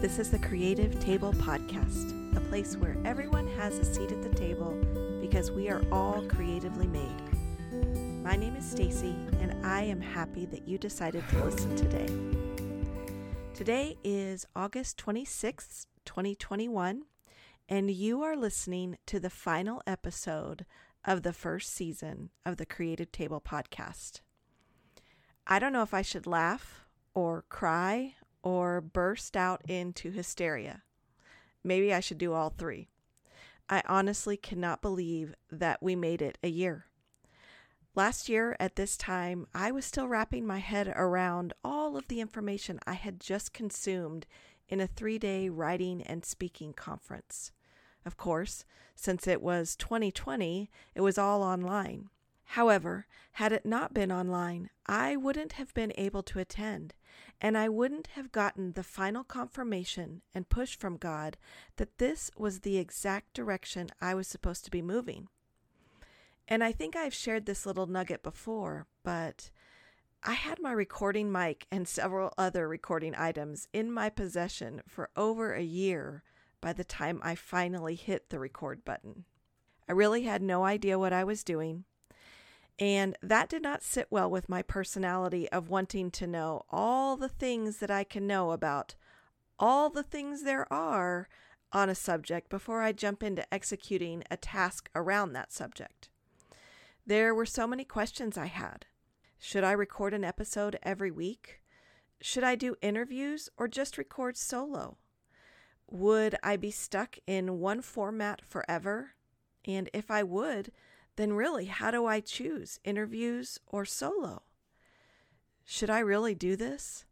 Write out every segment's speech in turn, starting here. This is the Creative Table Podcast, a place where everyone has a seat at the table because we are all creatively made. My name is Stacey, and I am happy that you decided to listen today. Today is August 26th, 2021, and you are listening to the final episode of the first season of the Creative Table Podcast. I don't know if I should laugh or cry or burst out into hysteria. Maybe I should do all three. I honestly cannot believe that we made it a year. Last year at this time, I was still wrapping my head around all of the information I had just consumed in a 3-day writing and speaking conference. Of course, since it was 2020, it was all online. However, had it not been online, I wouldn't have been able to attend, and I wouldn't have gotten the final confirmation and push from God that this was the exact direction I was supposed to be moving. And I think I've shared this little nugget before, but I had my recording mic and several other recording items in my possession for over a year by the time I finally hit the record button. I really had no idea what I was doing, and that did not sit well with my personality of wanting to know all the things that I can know about all the things there are on a subject before I jump into executing a task around that subject. There were so many questions I had. Should I record an episode every week? Should I do interviews or just record solo? Would I be stuck in one format forever? And if I would, then really, how do I choose interviews or solo? Should I really do this?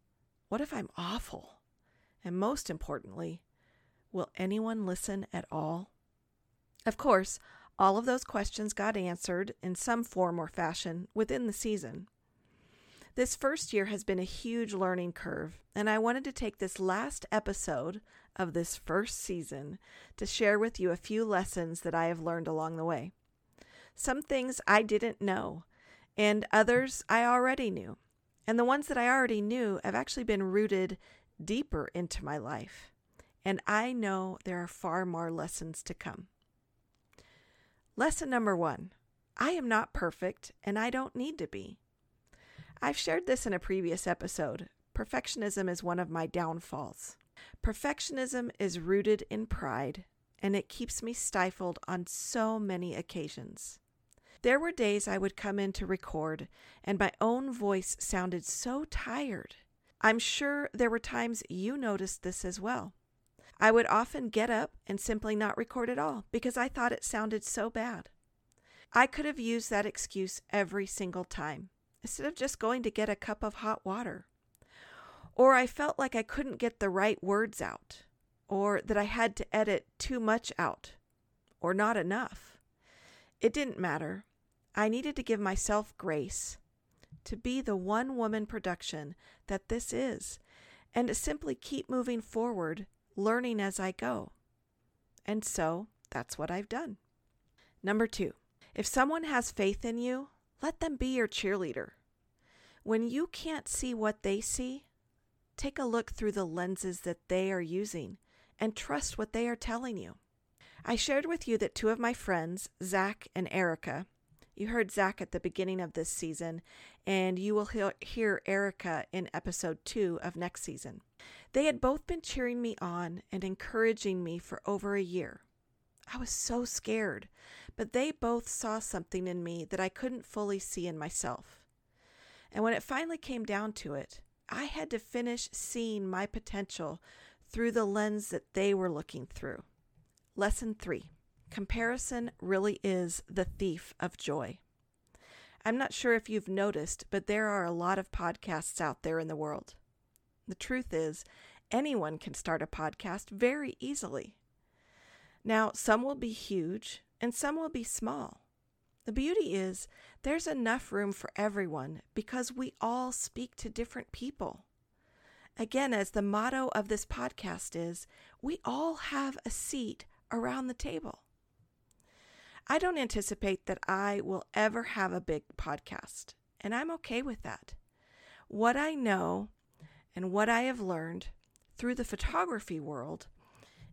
What if I'm awful? And most importantly, will anyone listen at all? Of course, all of those questions got answered in some form or fashion within the season. This first year has been a huge learning curve, and I wanted to take this last episode of this first season to share with you a few lessons that I have learned along the way. Some things I didn't know, and others I already knew. And the ones that I already knew have actually been rooted deeper into my life. And I know there are far more lessons to come. Lesson number 1, I am not perfect, and I don't need to be. I've shared this in a previous episode. Perfectionism is one of my downfalls. Perfectionism is rooted in pride, and it keeps me stifled on so many occasions. There were days I would come in to record, and my own voice sounded so tired. I'm sure there were times you noticed this as well. I would often get up and simply not record at all because I thought it sounded so bad. I could have used that excuse every single time, instead of just going to get a cup of hot water. Or I felt like I couldn't get the right words out, or that I had to edit too much out, or not enough. It didn't matter. I needed to give myself grace to be the one-woman production that this is, and to simply keep moving forward, learning as I go. And so, that's what I've done. Number 2, if someone has faith in you, let them be your cheerleader. When you can't see what they see, take a look through the lenses that they are using and trust what they are telling you. I shared with you that 2 of my friends, Zach and Erica, you heard Zach at the beginning of this season, and you will hear Erica in episode 2 of next season. They had both been cheering me on and encouraging me for over a year. I was so scared, but they both saw something in me that I couldn't fully see in myself. And when it finally came down to it, I had to finish seeing my potential through the lens that they were looking through. Lesson 3, comparison really is the thief of joy. I'm not sure if you've noticed, but there are a lot of podcasts out there in the world. The truth is, anyone can start a podcast very easily. Now, some will be huge and some will be small. The beauty is there's enough room for everyone because we all speak to different people. Again, as the motto of this podcast is, we all have a seat around the table. I don't anticipate that I will ever have a big podcast, and I'm okay with that. What I know and what I have learned through the photography world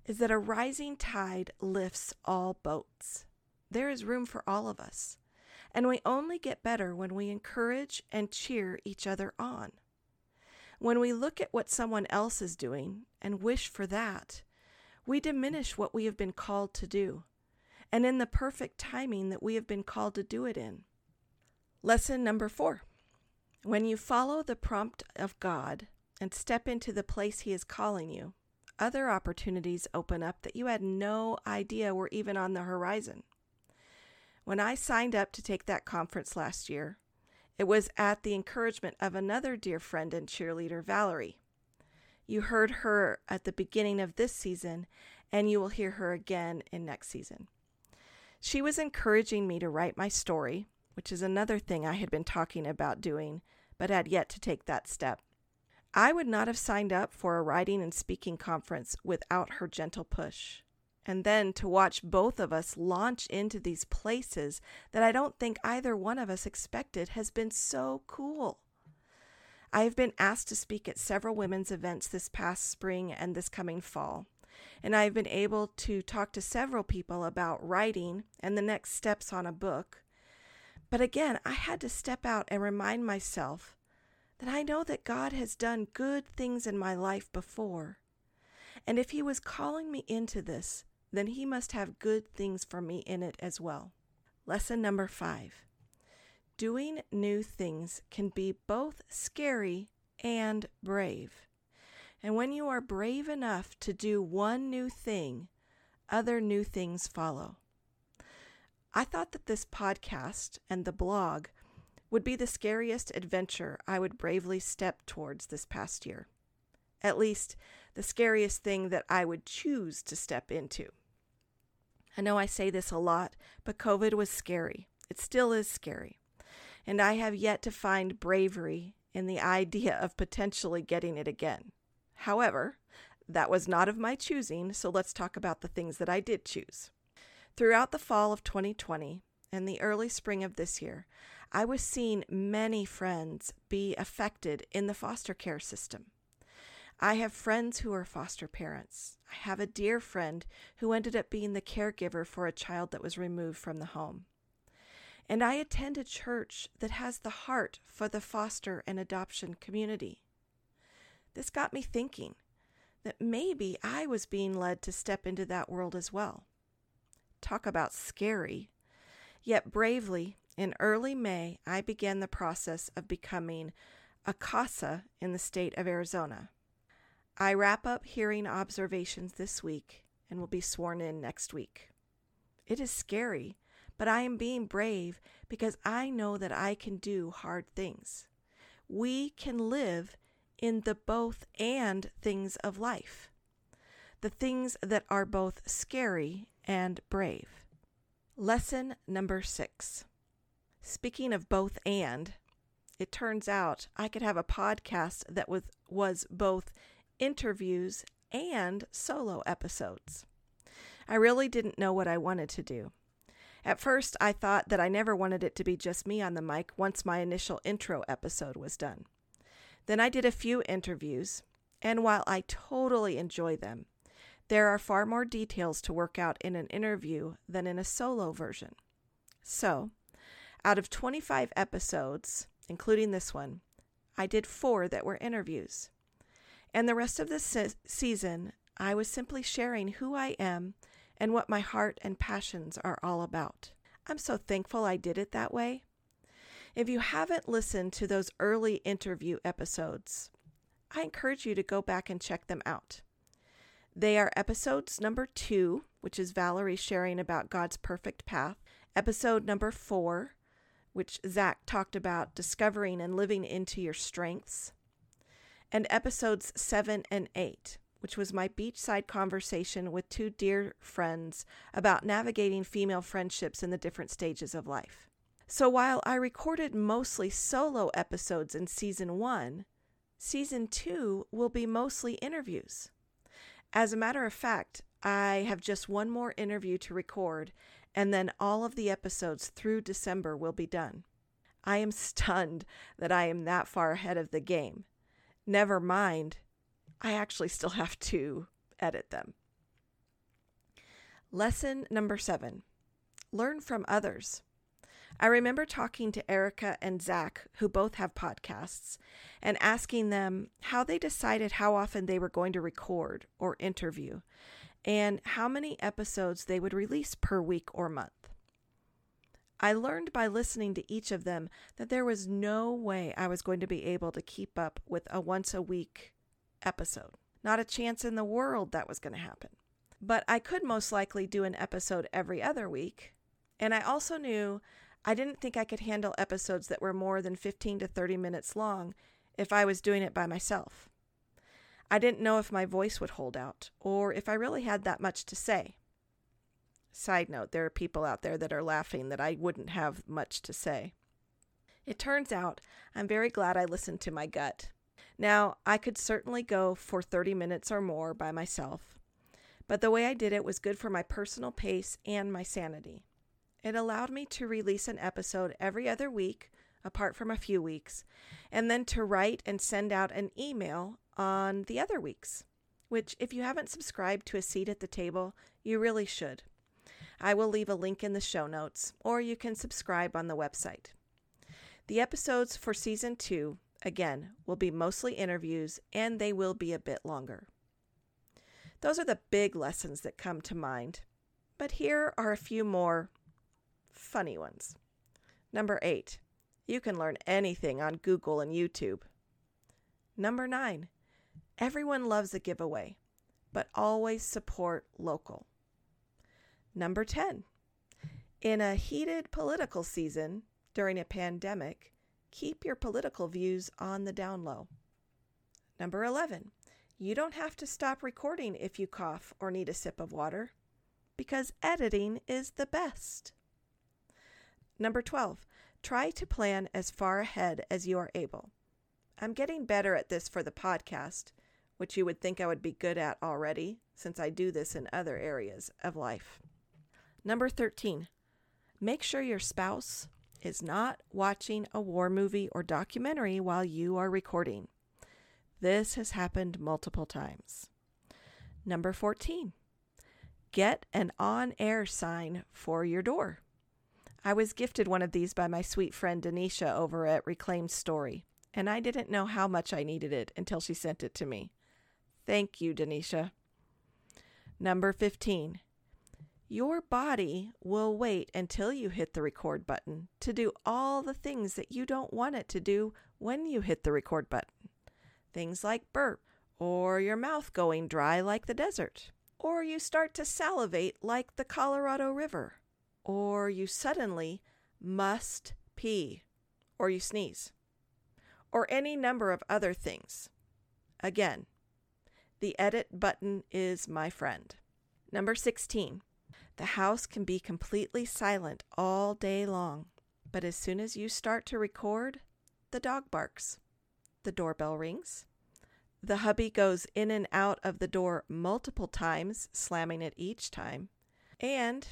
is that a rising tide lifts all boats. There is room for all of us, and we only get better when we encourage and cheer each other on. When we look at what someone else is doing and wish for that, we diminish what we have been called to do, and in the perfect timing that we have been called to do it in. Lesson number 4. When you follow the prompt of God and step into the place He is calling you, other opportunities open up that you had no idea were even on the horizon. When I signed up to take that conference last year, it was at the encouragement of another dear friend and cheerleader, Valerie. You heard her at the beginning of this season, and you will hear her again in next season. She was encouraging me to write my story, which is another thing I had been talking about doing, but had yet to take that step. I would not have signed up for a writing and speaking conference without her gentle push. And then to watch both of us launch into these places that I don't think either one of us expected has been so cool. I have been asked to speak at several women's events this past spring and this coming fall, and I have been able to talk to several people about writing and the next steps on a book. But again, I had to step out and remind myself that I know that God has done good things in my life before. And if He was calling me into this, then He must have good things for me in it as well. Lesson number 5. Doing new things can be both scary and brave. And when you are brave enough to do one new thing, other new things follow. I thought that this podcast and the blog would be the scariest adventure I would bravely step towards this past year. At least, the scariest thing that I would choose to step into. I know I say this a lot, but COVID was scary. It still is scary. And I have yet to find bravery in the idea of potentially getting it again. However, that was not of my choosing, so let's talk about the things that I did choose. Throughout the fall of 2020 and the early spring of this year, I was seeing many friends be affected in the foster care system. I have friends who are foster parents. I have a dear friend who ended up being the caregiver for a child that was removed from the home. And I attend a church that has the heart for the foster and adoption community. This got me thinking that maybe I was being led to step into that world as well. Talk about scary. Yet bravely, in early May, I began the process of becoming a CASA in the state of Arizona. I wrap up hearing observations this week and will be sworn in next week. It is scary, but I am being brave because I know that I can do hard things. We can live in the both and things of life, the things that are both scary and brave. Lesson number 6. Speaking of both and, it turns out I could have a podcast that was both interviews and solo episodes. I really didn't know what I wanted to do. At first, I thought that I never wanted it to be just me on the mic once my initial intro episode was done. Then I did a few interviews, and while I totally enjoy them, there are far more details to work out in an interview than in a solo version. So, out of 25 episodes, including this one, I did 4 that were interviews. And the rest of this season, I was simply sharing who I am and what my heart and passions are all about. I'm so thankful I did it that way. If you haven't listened to those early interview episodes, I encourage you to go back and check them out. They are episodes number 2, which is Valerie sharing about God's perfect path, episode number 4, which Zach talked about discovering and living into your strengths, and episodes 7 and 8, which was my beachside conversation with 2 dear friends about navigating female friendships in the different stages of life. So while I recorded mostly solo episodes in season 1, season 2 will be mostly interviews. As a matter of fact, I have just one more interview to record, and then all of the episodes through December will be done. I am stunned that I am that far ahead of the game. Never mind I actually still have to edit them. Lesson number 7, learn from others. I remember talking to Erica and Zach, who both have podcasts, and asking them how they decided how often they were going to record or interview, and how many episodes they would release per week or month. I learned by listening to each of them that there was no way I was going to be able to keep up with a once-a-week episode. Not a chance in the world that was going to happen. But I could most likely do an episode every other week, and I also knew I didn't think I could handle episodes that were more than 15 to 30 minutes long if I was doing it by myself. I didn't know if my voice would hold out or if I really had that much to say. Side note, there are people out there that are laughing that I wouldn't have much to say. It turns out I'm very glad I listened to my gut. Now, I could certainly go for 30 minutes or more by myself, but the way I did it was good for my personal pace and my sanity. It allowed me to release an episode every other week, apart from a few weeks, and then to write and send out an email on the other weeks, which if you haven't subscribed to A Seat at the Table, you really should. I will leave a link in the show notes, or you can subscribe on the website. The episodes for Season 2, again, will be mostly interviews, and they will be a bit longer. Those are the big lessons that come to mind, but here are a few more funny ones. Number 8, you can learn anything on Google and YouTube. Number 9, everyone loves a giveaway, but always support local. Number 10, in a heated political season during a pandemic, keep your political views on the down low. Number 11, you don't have to stop recording if you cough or need a sip of water, because editing is the best. Number 12, try to plan as far ahead as you are able. I'm getting better at this for the podcast, which you would think I would be good at already, since I do this in other areas of life. Number 13, make sure your spouse is not watching a war movie or documentary while you are recording. This has happened multiple times. Number 14, get an on-air sign for your door. I was gifted one of these by my sweet friend Denisha over at Reclaimed Story, and I didn't know how much I needed it until she sent it to me. Thank you, Denisha. Number 15. Your body will wait until you hit the record button to do all the things that you don't want it to do when you hit the record button. Things like burp, or your mouth going dry like the desert, or you start to salivate like the Colorado River, or you suddenly must pee, or you sneeze, or any number of other things. Again, the edit button is my friend. Number 16, the house can be completely silent all day long, but as soon as you start to record, the dog barks, the doorbell rings, the hubby goes in and out of the door multiple times, slamming it each time, and,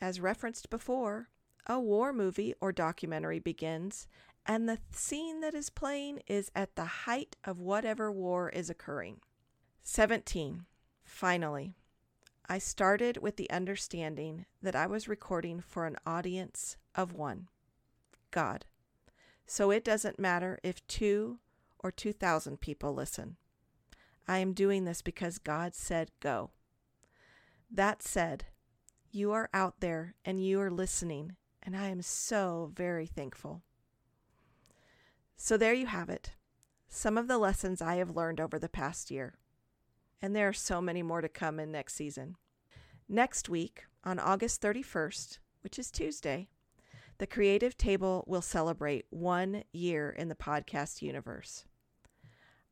as referenced before, a war movie or documentary begins, and the scene that is playing is at the height of whatever war is occurring. 17. Finally, I started with the understanding that I was recording for an audience of one, God. So it doesn't matter if 2 or 2,000 people listen. I am doing this because God said go. That said, you are out there and you are listening, and I am so very thankful. So there you have it, some of the lessons I have learned over the past year. And there are so many more to come in next season. Next week, on August 31st, which is Tuesday, the Creative Table will celebrate 1 year in the podcast universe.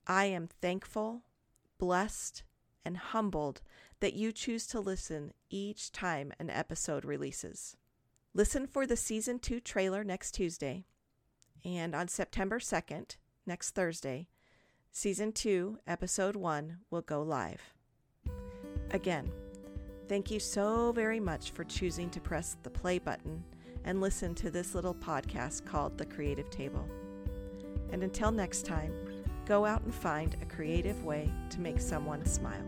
I am thankful, blessed, and humbled that you choose to listen each time an episode releases. Listen for the Season 2 trailer next Tuesday, and on September 2nd, next Thursday, Season 2, Episode 1 will go live. Again, thank you so very much for choosing to press the play button and listen to this little podcast called The Creative Table. And until next time, go out and find a creative way to make someone smile.